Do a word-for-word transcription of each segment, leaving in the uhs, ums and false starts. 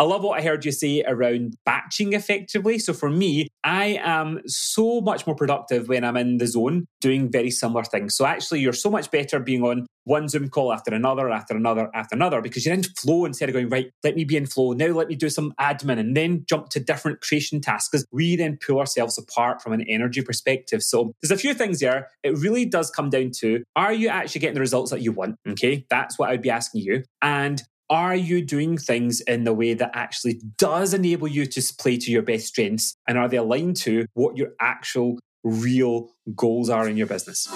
I love what I heard you say around batching effectively. So for me, I am so much more productive when I'm in the zone doing very similar things. So actually, you're so much better being on one Zoom call after another, after another, after another, because you're in flow instead of going, right, let me be in flow. Now let me do some admin and then jump to different creation tasks, because we then pull ourselves apart from an energy perspective. So there's a few things there. It really does come down to, are you actually getting the results that you want? Okay, that's what I'd be asking you. And are you doing things in the way that actually does enable you to play to your best strengths? And are they aligned to what your actual real goals are in your business?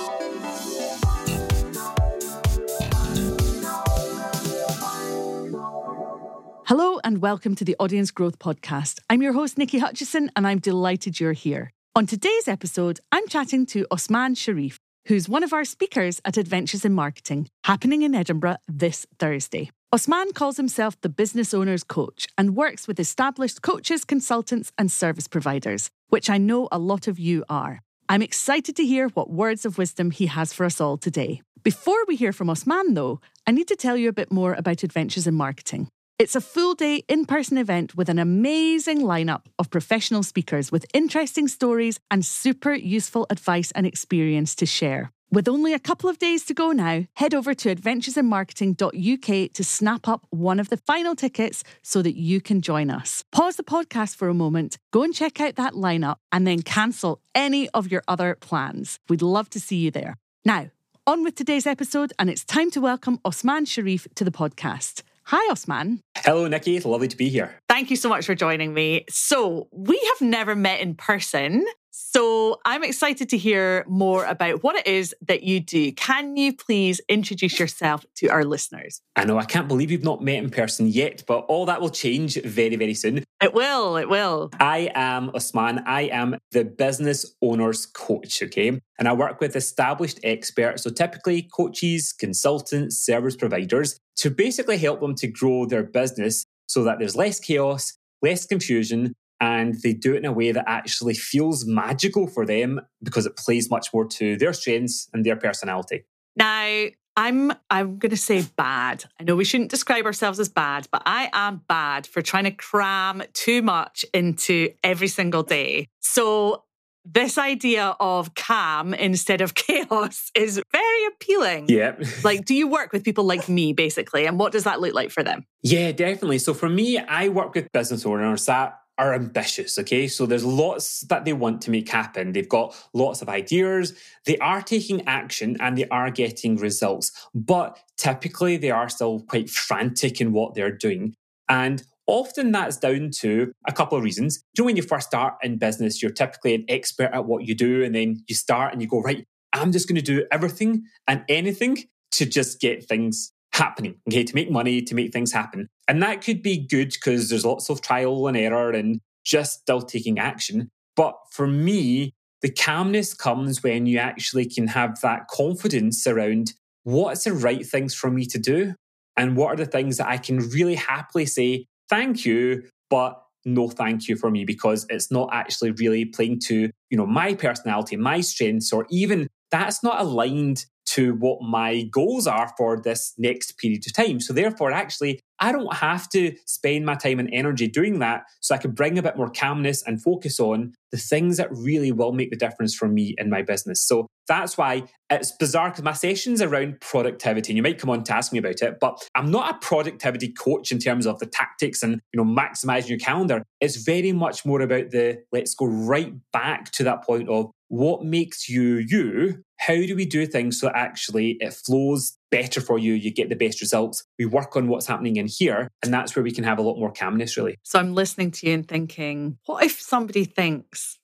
Hello and welcome to the Audience Growth Podcast. I'm your host, Nikki Hutchison, and I'm delighted you're here. On today's episode, I'm chatting to Osmaan Sharif, who's one of our speakers at Adventures in Marketing, happening in Edinburgh this Thursday. Osmaan calls himself the business owner's coach and works with established coaches, consultants and service providers, which I know a lot of you are. I'm excited to hear what words of wisdom he has for us all today. Before we hear from Osmaan, though, I need to tell you a bit more about Adventures in Marketing. It's a full-day in-person event with an amazing lineup of professional speakers with interesting stories and super useful advice and experience to share. With only a couple of days to go now, head over to adventures in marketing dot U K to snap up one of the final tickets so that you can join us. Pause the podcast for a moment, go and check out that lineup, and then cancel any of your other plans. We'd love to see you there. Now, on with today's episode, and it's time to welcome Osmaan Sharif to the podcast. Hi, Osmaan. Hello, Nikki. It's lovely to be here. Thank you so much for joining me. So we have never met in person, so I'm excited to hear more about what it is that you do. Can you please introduce yourself to our listeners? I know, I can't believe we've not met in person yet, but all that will change very, very soon. It will, it will. I am Osmaan. I am the business owner's coach, okay? And I work with established experts, so typically coaches, consultants, service providers, to basically help them to grow their business so that there's less chaos, less confusion, and they do it in a way that actually feels magical for them because it plays much more to their strengths and their personality. Now, I'm I'm going to say bad. I know we shouldn't describe ourselves as bad, but I am bad for trying to cram too much into every single day. So this idea of calm instead of chaos is very appealing. Yeah. Like, do you work with people like me, basically? And what does that look like for them? Yeah, definitely. So for me, I work with business owners that are ambitious, okay? So there's lots that they want to make happen. They've got lots of ideas. They are taking action and they are getting results. But typically, they are still quite frantic in what they're doing. And often that's down to a couple of reasons. You know, when you first start in business, you're typically an expert at what you do, and then you start and you go, right, I'm just going to do everything and anything to just get things happening, okay, to make money, to make things happen. And that could be good because there's lots of trial and error and just still taking action. But for me, the calmness comes when you actually can have that confidence around what's the right things for me to do and what are the things that I can really happily say, thank you, but no thank you for me, because it's not actually really playing to, you know, my personality, my strengths, or even that's not aligned to what my goals are for this next period of time. So therefore, actually, I don't have to spend my time and energy doing that, so I can bring a bit more calmness and focus on the things that really will make the difference for me in my business. So that's why it's bizarre, because my sessions around productivity, and you might come on to ask me about it, but I'm not a productivity coach in terms of the tactics and, you know, maximizing your calendar. It's very much more about the, let's go right back to that point of what makes you you. How do we do things so that actually it flows better for you, you get the best results? We work on what's happening in here, and that's where we can have a lot more calmness, really. So I'm listening to you and thinking, what if somebody thinks,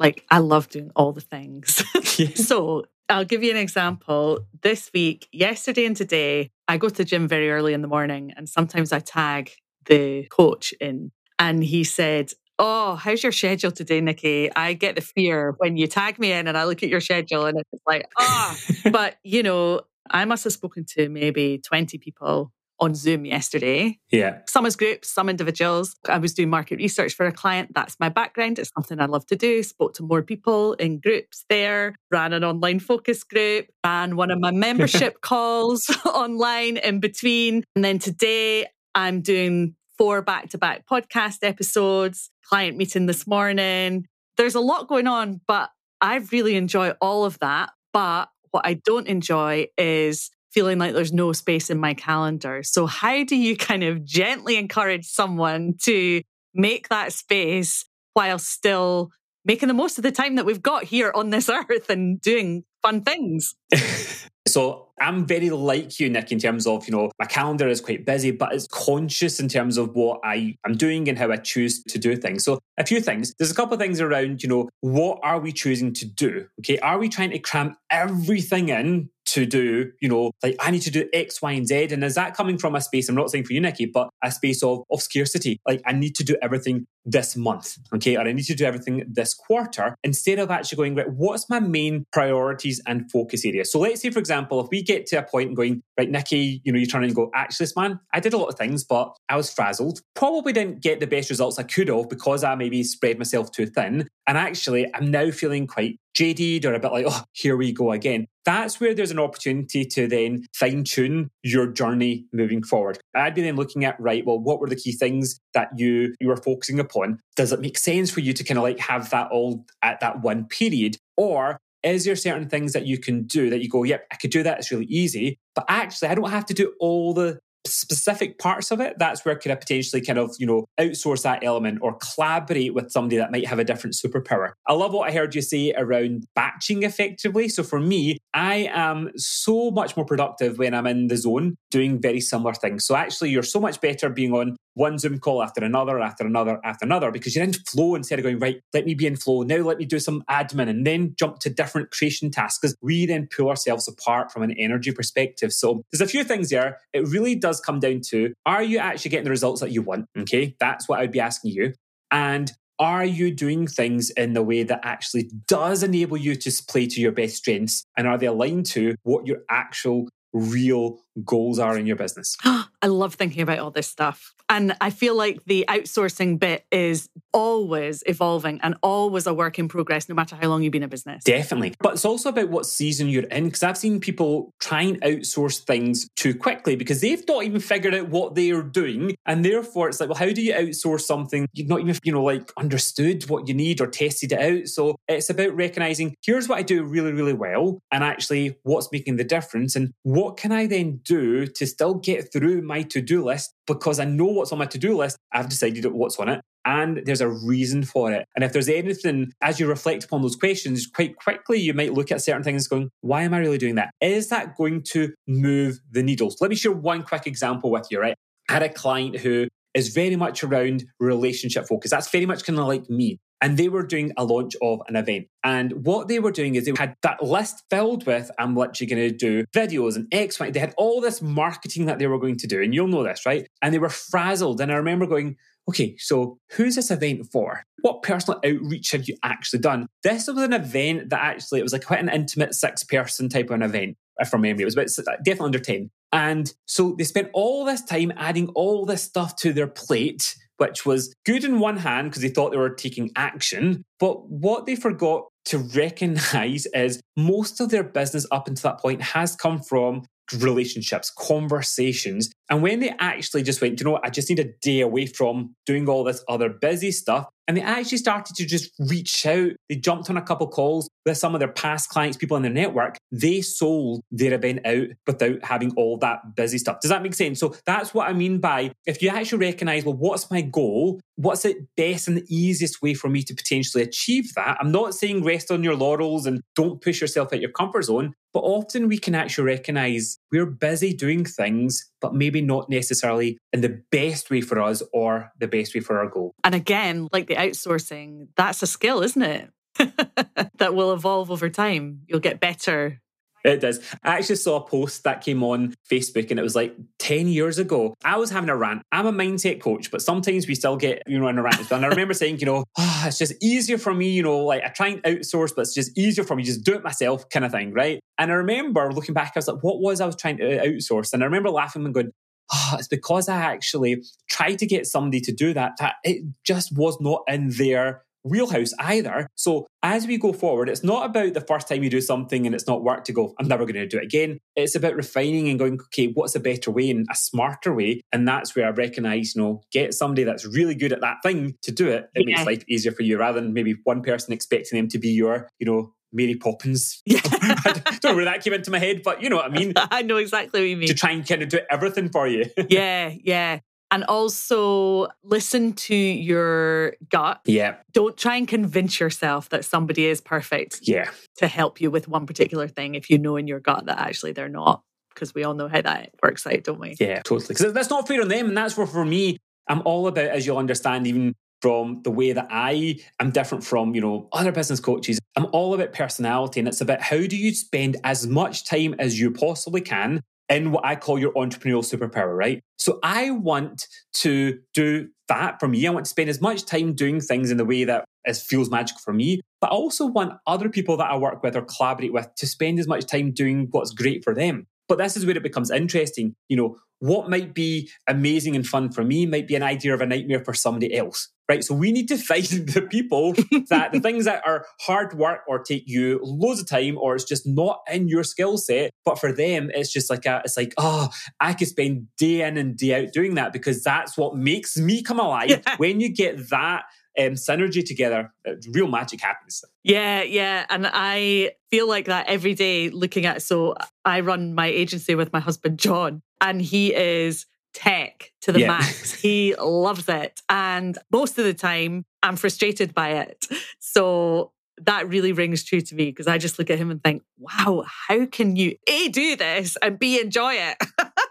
like, I love doing all the things? Yes. So I'll give you an example. This week, yesterday and today, I go to the gym very early in the morning, and sometimes I tag the coach in, and he said, oh, how's your schedule today, Nikki? I get the fear when you tag me in and I look at your schedule and it's like, ah. Oh. But, you know, I must have spoken to maybe twenty people on Zoom yesterday. Yeah. Some as groups, some individuals. I was doing market research for a client. That's my background. It's something I love to do. Spoke to more people in groups there, ran an online focus group, ran one of my membership calls online in between. And then today I'm doing four back-to-back podcast episodes, client meeting this morning. There's a lot going on, but I really enjoy all of that. But what I don't enjoy is feeling like there's no space in my calendar. So how do you kind of gently encourage someone to make that space while still making the most of the time that we've got here on this earth and doing fun things? So I'm very like you, Nick, in terms of, you know, my calendar is quite busy, but it's conscious in terms of what I am doing and how I choose to do things. So a few things. There's a couple of things around, you know, what are we choosing to do? Okay, are we trying to cram everything in to do, you know, like I need to do X, Y, and Z? And is that coming from a space, I'm not saying for you, Nikki, but a space of, of scarcity? Like I need to do everything this month, okay? Or I need to do everything this quarter, instead of actually going, right, what's my main priorities and focus areas? So let's say, for example, if we get to a point and going, right, Nikki, you know, you're trying to go, actually, man, I did a lot of things, but I was frazzled. Probably didn't get the best results I could have because I maybe spread myself too thin. And actually, I'm now feeling quite jaded or a bit like, oh, here we go again. That's where there's an opportunity to then fine-tune your journey moving forward. I'd be then looking at, right, well, what were the key things that you, you were focusing upon? Does it make sense for you to kind of like have that all at that one period? Or is there certain things that you can do that you go, yep, I could do that, it's really easy, but actually I don't have to do all the specific parts of it? That's where could I potentially kind of, you know, outsource that element or collaborate with somebody that might have a different superpower. I love what I heard you say around batching effectively. So for me, I am so much more productive when I'm in the zone doing very similar things. So actually, you're so much better being on one Zoom call after another, after another, after another, because you're in flow instead of going, right, let me be in flow. Now let me do some admin and then jump to different creation tasks, because we then pull ourselves apart from an energy perspective. So there's a few things there. It really does come down to, are you actually getting the results that you want? Okay, that's what I'd be asking you. And are you doing things in the way that actually does enable you to play to your best strengths? And are they aligned to what your actual real goals are in your business? I love thinking about all this stuff. And I feel like the outsourcing bit is always evolving and always a work in progress, no matter how long you've been in business. Definitely. But it's also about what season you're in, because I've seen people try and outsource things too quickly because they've not even figured out what they are doing. And therefore, it's like, well, how do you outsource something you've not even, you know, like understood what you need or tested it out? So it's about recognizing, here's what I do really, really well, and actually what's making the difference, and what can I then do to still get through my to-do list, because I know what's on my to-do list. I've decided what's on it and there's a reason for it. And if there's anything, as you reflect upon those questions, quite quickly you might look at certain things going, why am I really doing that? Is that going to move the needles? Let me share one quick example with you, right? I had a client who is very much around relationship focus. That's very much kind of like me. And they were doing a launch of an event. And what they were doing is they had that list filled with, I'm literally going to do videos and X, Y. They had all this marketing that they were going to do. And you'll know this, right? And they were frazzled. And I remember going, okay, so who's this event for? What personal outreach have you actually done? This was an event that actually, it was like quite an intimate six-person type of an event from memory. It was about definitely under ten. And so they spent all this time adding all this stuff to their plate, which was good in one hand because they thought they were taking action. But what they forgot to recognize is most of their business up until that point has come from relationships, conversations. And when they actually just went, you know what, I just need a day away from doing all this other busy stuff. And they actually started to just reach out. They jumped on a couple calls with some of their past clients, people in their network. They sold their event out without having all that busy stuff. Does that make sense? So that's what I mean by, if you actually recognize, well, what's my goal? What's the best and the easiest way for me to potentially achieve that? I'm not saying rest on your laurels and don't push yourself out your comfort zone, but often we can actually recognize we're busy doing things, but maybe not necessarily in the best way for us or the best way for our goal. And again, like the outsourcing, that's a skill, isn't it? That will evolve over time. You'll get better. It does. I actually saw a post that came on Facebook and it was like ten years ago. I was having a rant. I'm a mindset coach, but sometimes we still get, you know, in a rant. And I remember saying, you know, oh, it's just easier for me, you know, like I try and outsource, but it's just easier for me, just do it myself kind of thing, right? And I remember looking back, I was like, what was I was trying to outsource? And I remember laughing and going, oh, it's because I actually tried to get somebody to do that, that it just was not in their wheelhouse either. So as we go forward, it's not about the first time you do something and it's not worked to go, I'm never going to do it again. It's about refining and going, okay, what's a better way and a smarter way? And that's where I recognise, you know, get somebody that's really good at that thing to do it. It yeah. makes life easier for you rather than maybe one person expecting them to be your, you know, Mary Poppins. Yeah. I don't know where that came into my head, but you know what I mean. I know exactly what you mean. To try and kind of do everything for you. Yeah, yeah. And also listen to your gut. Yeah. Don't try and convince yourself that somebody is perfect yeah. to help you with one particular thing if you know in your gut that actually they're not, because we all know how that works out, don't we? Yeah, totally. Because that's not fair on them. And that's where, for me, I'm all about, as you'll understand, even from the way that I am different from, you know, other business coaches. I'm all about personality, and it's about how do you spend as much time as you possibly can in what I call your entrepreneurial superpower, right? So I want to do that for me. I want to spend as much time doing things in the way that it feels magical for me. But I also want other people that I work with or collaborate with to spend as much time doing what's great for them. But this is where it becomes interesting. You know, what might be amazing and fun for me might be an idea of a nightmare for somebody else, right? So we need to find the people that the things that are hard work or take you loads of time, or it's just not in your skill set. But for them, it's just like, a, it's like, oh, I could spend day in and day out doing that because that's what makes me come alive. Yeah. When you get that Um, synergy together, uh, real magic happens. Yeah, yeah. And I feel like that every day looking at, so I run my agency with my husband, John, and he is tech to the yeah. max. He loves it. And most of the time I'm frustrated by it. So that really rings true to me because I just look at him and think, wow, how can you A, do this and B, enjoy it?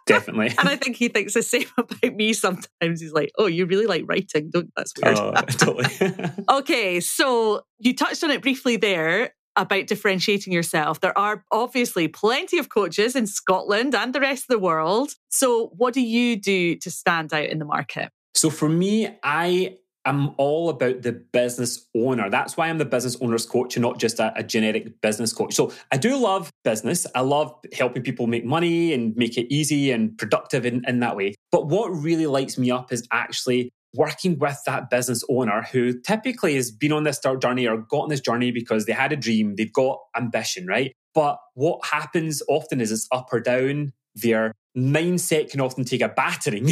Definitely. And I think he thinks the same about me sometimes. He's like, oh, you really like writing, don't you? That's weird. Oh, totally. Okay, so you touched on it briefly there about differentiating yourself. There are obviously plenty of coaches in Scotland and the rest of the world. So what do you do to stand out in the market? So for me, I... I'm all about the business owner. That's why I'm the business owner's coach and not just a, a generic business coach. So I do love business. I love helping people make money and make it easy and productive in, in that way. But what really lights me up is actually working with that business owner who typically has been on this journey or got on this journey because they had a dream, they've got ambition, right? But what happens often is it's up or down. Their mindset can often take a battering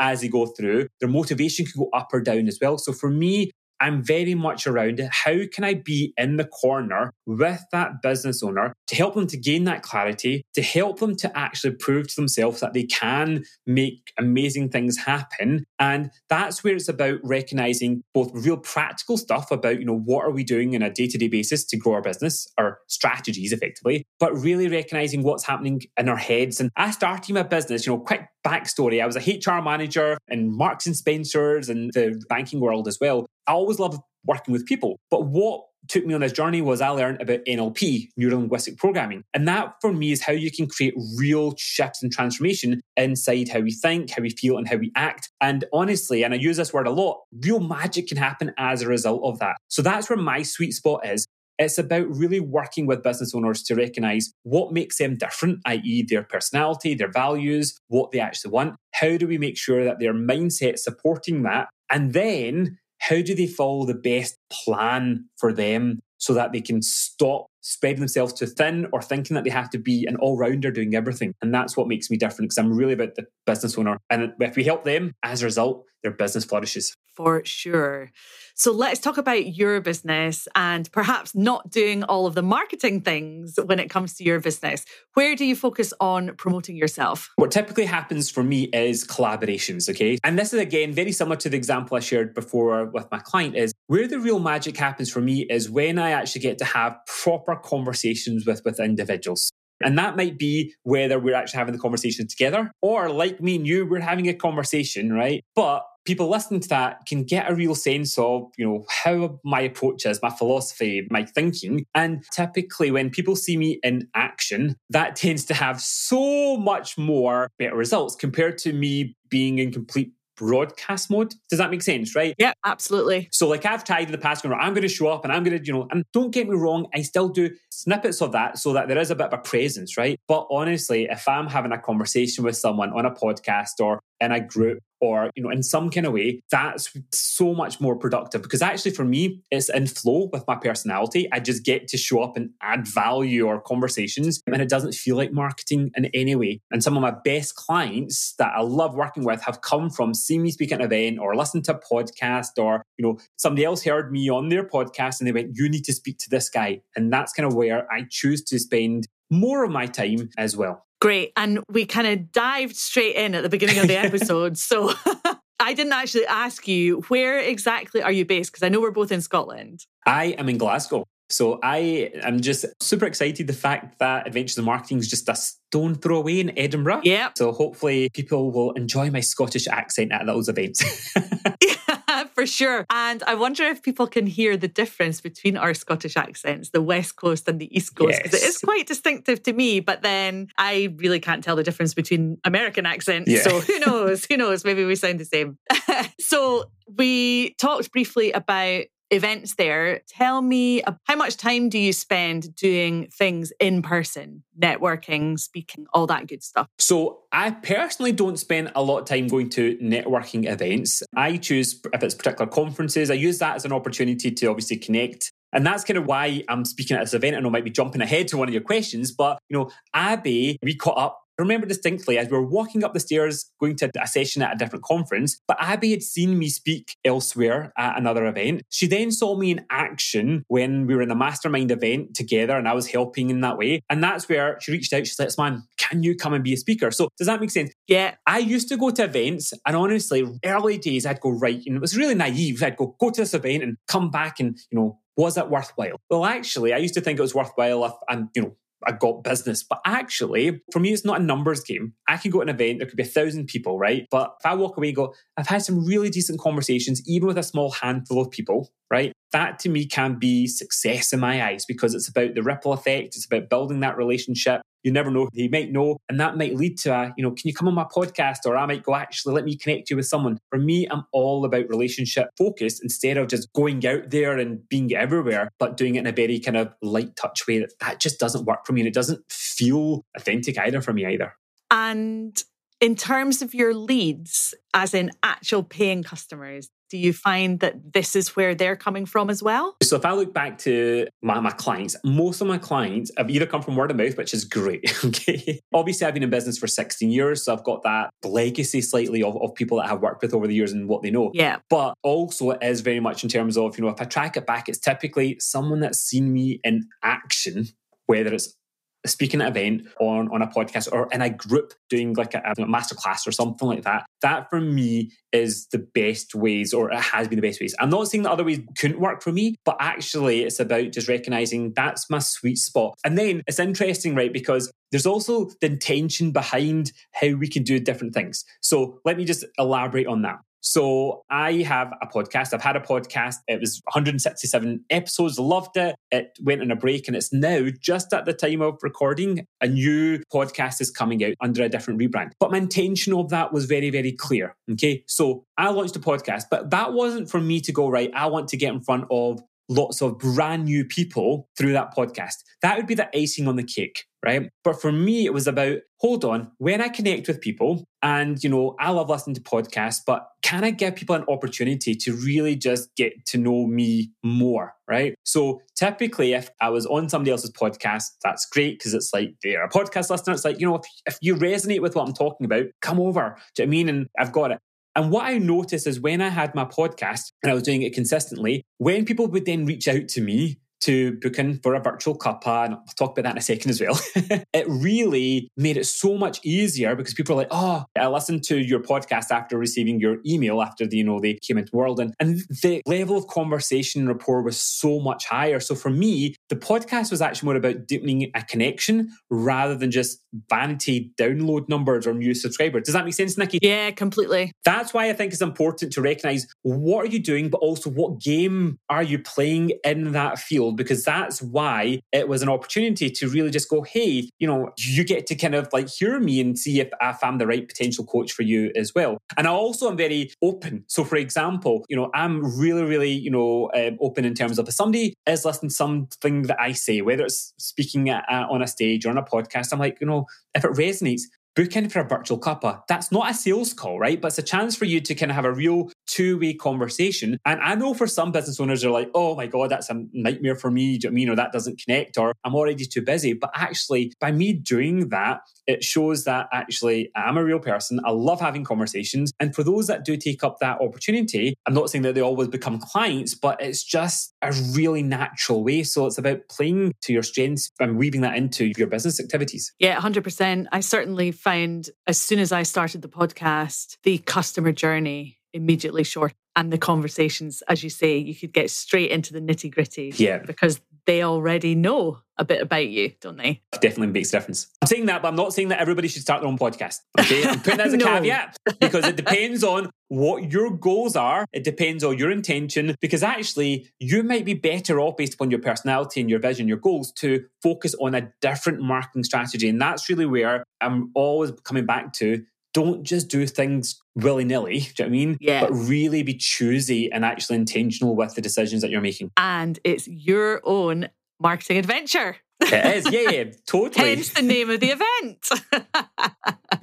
as they go through. Their motivation can go up or down as well. So for me, I'm very much around how can I be in the corner with that business owner to help them to gain that clarity, to help them to actually prove to themselves that they can make amazing things happen. And that's where it's about recognizing both real practical stuff about, you know, what are we doing on a day-to-day basis to grow our business, our strategies effectively, but really recognizing what's happening in our heads. And I started my business, you know, quick backstory. I was a H R manager in Marks and Spencers and the banking world as well. I always loved working with people. But what took me on this journey was I learned about N L P, Neuro Linguistic Programming. And that for me is how you can create real shifts and transformation inside how we think, how we feel, and how we act. And honestly, and I use this word a lot, real magic can happen as a result of that. So that's where my sweet spot is. It's about really working with business owners to recognize what makes them different, that is their personality, their values, what they actually want. How do we make sure that their mindset is supporting that? And then how do they follow the best plan for them so that they can stop spreading themselves too thin or thinking that they have to be an all-rounder doing everything? And that's what makes me different because I'm really about the business owner. And if we help them, as a result, their business flourishes. For sure. So let's talk about your business and perhaps not doing all of the marketing things when it comes to your business. Where do you focus on promoting yourself? What typically happens for me is collaborations, okay? And this is, again, very similar to the example I shared before with my client is where the real magic happens for me is when I actually get to have proper conversations with, with individuals. And that might be whether we're actually having the conversation together or like me and you, we're having a conversation, right? But people listening to that can get a real sense of, you know, how my approach is, my philosophy, my thinking. And typically when people see me in action, that tends to have so much more better results compared to me being in complete broadcast mode. Does that make sense, right? Yeah, absolutely. So like I've tried in the past, I'm going to show up and I'm going to, you know, and don't get me wrong, I still do snippets of that so that there is a bit of a presence, right? But honestly, if I'm having a conversation with someone on a podcast or in a group or, you know, in some kind of way, that's so much more productive. Because actually for me, it's in flow with my personality. I just get to show up and add value or conversations, and it doesn't feel like marketing in any way. And some of my best clients that I love working with have come from seeing me speak at an event or listen to a podcast, or, you know, somebody else heard me on their podcast and they went, you need to speak to this guy. And that's kind of where I choose to spend more of my time as well. Great. And we kind of dived straight in at the beginning of the episode. So I didn't actually ask you, where exactly are you based? Because I know we're both in Scotland. I am in Glasgow. So I am just super excited the fact that Adventures in Marketing is just a stone throw away in Edinburgh. Yeah. So hopefully people will enjoy my Scottish accent at those events. Yeah, for sure. And I wonder if people can hear the difference between our Scottish accents, the West Coast and the East Coast, because yes. It is quite distinctive to me, but then I really can't tell the difference between American accents. Yeah. So who knows? Who knows? Maybe we sound the same. So we talked briefly about events there. Tell me, how much time do you spend doing things in person, networking, speaking, all that good stuff? So I personally don't spend a lot of time going to networking events. I choose, if it's particular conferences, I use that as an opportunity to obviously connect. And that's kind of why I'm speaking at this event. I know I might be jumping ahead to one of your questions, but, you know, Abby, we caught up. I remember distinctly as we were walking up the stairs, going to a session at a different conference, but Abby had seen me speak elsewhere at another event. She then saw me in action when we were in a mastermind event together and I was helping in that way. And that's where she reached out. She said, man, can you come and be a speaker? So does that make sense? Yeah. I used to go to events, and honestly, early days, I'd go, right, and it was really naive. I'd go, go to this event and come back and, you know, was it worthwhile? Well, actually, I used to think it was worthwhile if I'm, you know, I got business. But actually, for me, it's not a numbers game. I can go to an event, there could be a thousand people, right? But if I walk away and go, I've had some really decent conversations, even with a small handful of people, right? That to me can be success in my eyes, because it's about the ripple effect. It's about building that relationship. You never know. They might know. And that might lead to, a, you know, can you come on my podcast? Or I might go, actually, let me connect you with someone. For me, I'm all about relationship focused instead of just going out there and being everywhere, but doing it in a very kind of light touch way. That, that just doesn't work for me. And it doesn't feel authentic either for me either. And in terms of your leads, as in actual paying customers, do you find that this is where they're coming from as well? So if I look back to my, my clients, most of my clients have either come from word of mouth, which is great. Okay, obviously, I've been in business for sixteen years. So I've got that legacy slightly of, of people that I've worked with over the years and what they know. Yeah. But also it is very much in terms of, you know, if I track it back, it's typically someone that's seen me in action, whether it's speaking at an event, on, on a podcast, or in a group doing like a, a masterclass or something like that. That for me is the best ways, or it has been the best ways. I'm not saying that other ways couldn't work for me, but actually it's about just recognizing that's my sweet spot. And then it's interesting, right? Because there's also the intention behind how we can do different things. So let me just elaborate on that. So I have a podcast. I've had a podcast. It was one hundred sixty-seven episodes. Loved it. It went on a break, and it's now, just at the time of recording, a new podcast is coming out under a different rebrand. But my intention of that was very, very clear. Okay. So I launched a podcast, but that wasn't for me to go, right, I want to get in front of lots of brand new people through that podcast. That would be the icing on the cake, right? But for me, it was about, hold on, when I connect with people, and, you know, I love listening to podcasts, but can I give people an opportunity to really just get to know me more, right? So typically, if I was on somebody else's podcast, that's great, because it's like they're a podcast listener. It's like, you know, if, if you resonate with what I'm talking about, come over. Do you know what I mean? And I've got it. And what I noticed is when I had my podcast and I was doing it consistently, when people would then reach out to me to book in for a virtual cuppa, and I'll talk about that in a second as well, it really made it so much easier, because people are like, oh, I listened to your podcast after receiving your email, after the, you know, they came into the world. And, and the level of conversation and rapport was so much higher. So for me, the podcast was actually more about deepening a connection rather than just vanity download numbers or new subscribers. Does that make sense, Nikki? Yeah, completely. That's why I think it's important to recognize, what are you doing, but also what game are you playing in that field? Because that's why it was an opportunity to really just go, hey, you know, you get to kind of like hear me and see if, if I'm the right potential coach for you as well. And I also am very open. So for example, you know, I'm really, really, you know, um, open in terms of if somebody is listening to something that I say, whether it's speaking at, uh, on a stage or on a podcast, I'm like, you know, if it resonates, book in for a virtual cuppa. That's not a sales call, right? But it's a chance for you to kind of have a real two-way conversation. And I know for some business owners are like, oh my God, that's a nightmare for me. Do you know what I mean? Or that doesn't connect, or I'm already too busy. But actually, by me doing that, it shows that actually I'm a real person. I love having conversations. And for those that do take up that opportunity, I'm not saying that they always become clients, but it's just a really natural way. So it's about playing to your strengths and weaving that into your business activities. Yeah, one hundred percent. I certainly found as soon as I started the podcast, the customer journey immediately shortened. And the conversations, as you say, you could get straight into the nitty-gritty. Yeah. Because they already know a bit about you, don't they? It definitely makes a difference. I'm saying that, but I'm not saying that everybody should start their own podcast. Okay, I'm putting that as a no. caveat, because it depends on what your goals are. It depends on your intention, because actually you might be better off based upon your personality and your vision, your goals, to focus on a different marketing strategy. And that's really where I'm always coming back to. Don't just do things willy-nilly, do you know what I mean? Yeah. But really be choosy and actually intentional with the decisions that you're making. And it's your own marketing adventure. It is, yeah, yeah, totally. Hence the name of the event.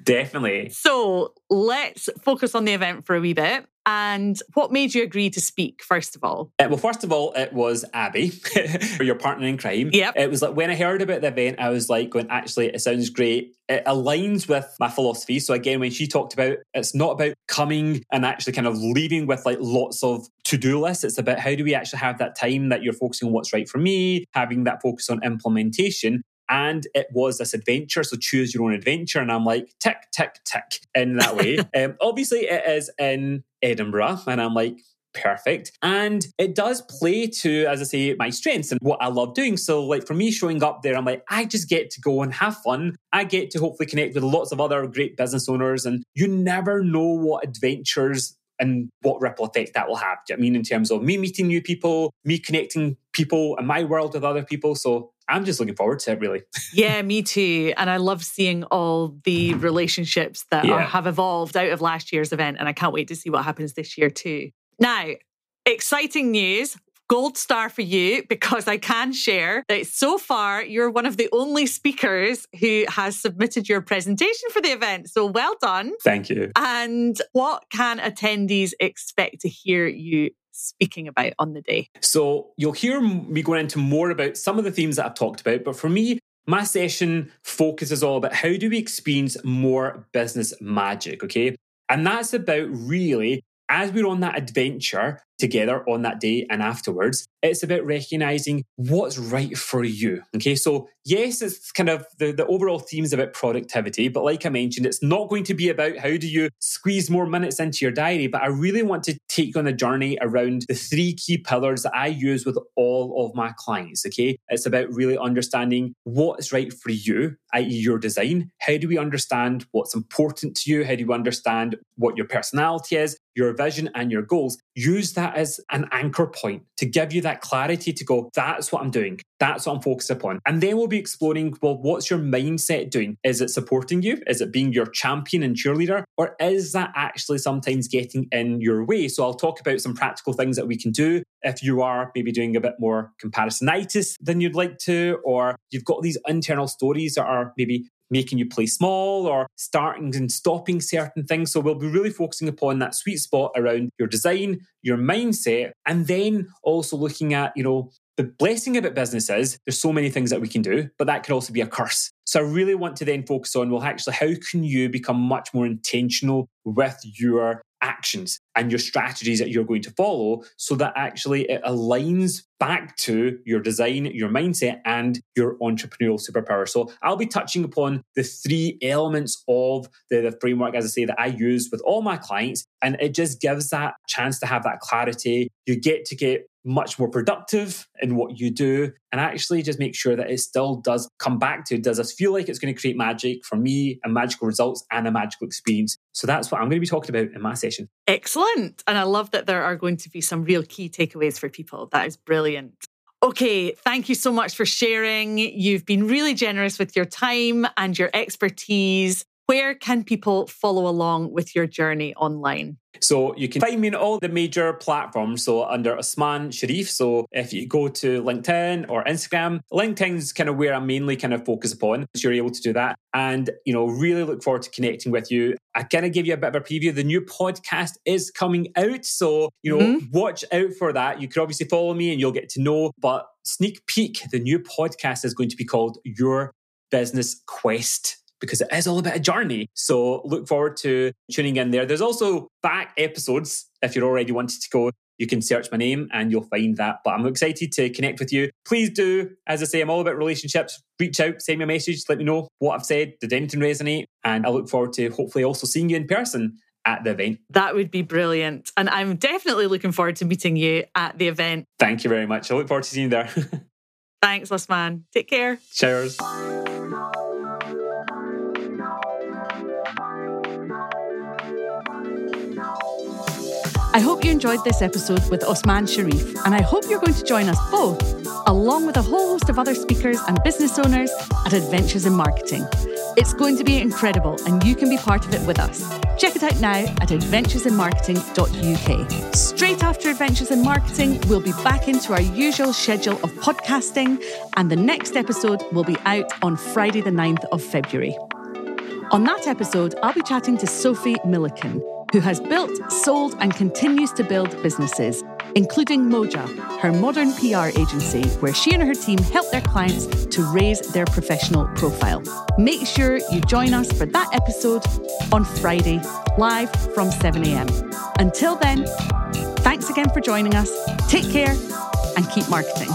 Definitely. So let's focus on the event for a wee bit. And what made you agree to speak, first of all? Uh, well, first of all, it was Abby, for your partner in crime. Yep. It was like, when I heard about the event, I was like going, actually, it sounds great. It aligns with my philosophy. So again, when she talked about, it's not about coming and actually kind of leaving with like lots of to-do lists. It's about how do we actually have that time that you're focusing on what's right for me, having that focus on implementation. And it was this adventure, so choose your own adventure. And I'm like, tick, tick, tick, in that way. um, obviously, it is in Edinburgh, and I'm like, perfect. And it does play to, as I say, my strengths and what I love doing. So like for me showing up there, I'm like, I just get to go and have fun. I get to hopefully connect with lots of other great business owners. And you never know what adventures and what ripple effect that will have. Do you know what I mean? In terms of me meeting new people, me connecting people in my world with other people. So I'm just looking forward to it, really. Yeah, me too. And I love seeing all the relationships that yeah. are, have evolved out of last year's event. And I can't wait to see what happens this year too. Now, exciting news. Gold star for you, because I can share that so far you're one of the only speakers who has submitted your presentation for the event. So well done. Thank you. And what can attendees expect to hear you speaking about on the day? So you'll hear me going into more about some of the themes that I've talked about. But for me, my session focuses all about how do we experience more business magic, okay? And that's about really, as we're on that adventure together on that day and afterwards, it's about recognizing what's right for you. Okay, so yes, it's kind of the, the overall theme is about productivity, but like I mentioned, it's not going to be about how do you squeeze more minutes into your diary, but I really want to take on a journey around the three key pillars that I use with all of my clients. Okay, it's about really understanding what's right for you, that is your design. How do we understand what's important to you? How do you understand what your personality is, your vision and your goals? Use that as an anchor point to give you that clarity to go, that's what I'm doing. That's what I'm focused upon. And then we'll be exploring, well, what's your mindset doing? Is it supporting you? Is it being your champion and cheerleader? Or is that actually sometimes getting in your way? So I'll talk about some practical things that we can do if you are maybe doing a bit more comparisonitis than you'd like to, or you've got these internal stories that are maybe making you play small or starting and stopping certain things. So we'll be really focusing upon that sweet spot around your design, your mindset, and then also looking at, you know, the blessing about business is there's so many things that we can do, but that could also be a curse. So I really want to then focus on, well, actually, how can you become much more intentional with your actions and your strategies that you're going to follow so that actually it aligns back to your design, your mindset, and your entrepreneurial superpower. So I'll be touching upon the three elements of the, the framework, as I say, that I use with all my clients. And it just gives that chance to have that clarity. You get to get much more productive in what you do and actually just make sure that it still does come back to, does this feel like it's going to create magic for me and magical results and a magical experience? So that's what I'm going to be talking about in my session. Excellent. And I love that there are going to be some real key takeaways for people. That is brilliant. Okay, thank you so much for sharing. You've been really generous with your time and your expertise. where can people follow along with your journey online? So you can find me on all the major platforms. So under Osmaan Sharif. So if you go to LinkedIn or Instagram, LinkedIn's kind of where I mainly kind of focus upon. So you're able to do that. And, you know, really look forward to connecting with you. I kind of give you a bit of a preview. The new podcast is coming out. So, you know, mm-hmm. watch out for that. You can obviously follow me and you'll get to know. But sneak peek, the new podcast is going to be called Your Business Quest, because it is all about a journey. So look forward to tuning in there. There's also back episodes. If you're already wanting to go, you can search my name and you'll find that. But I'm excited to connect with you. Please do. As I say, I'm all about relationships. Reach out, send me a message, let me know what I've said. Did anything resonate? And I look forward to hopefully also seeing you in person at the event. That would be brilliant. And I'm definitely looking forward to meeting you at the event. Thank you very much. I look forward to seeing you there. Thanks, Osmaan. Take care. Cheers. I hope you enjoyed this episode with Osmaan Sharif, and I hope you're going to join us both, along with a whole host of other speakers and business owners at Adventures in Marketing. It's going to be incredible, and you can be part of it with us. Check it out now at adventures in marketing dot U K. Straight after Adventures in Marketing, we'll be back into our usual schedule of podcasting, and the next episode will be out on Friday the ninth of February. On that episode, I'll be chatting to Sophie Milliken, who has built, sold and continues to build businesses, including Moja, her modern P R agency, where she and her team help their clients to raise their professional profile. Make sure you join us for that episode on Friday, live from seven a.m. Until then, thanks again for joining us. Take care and keep marketing.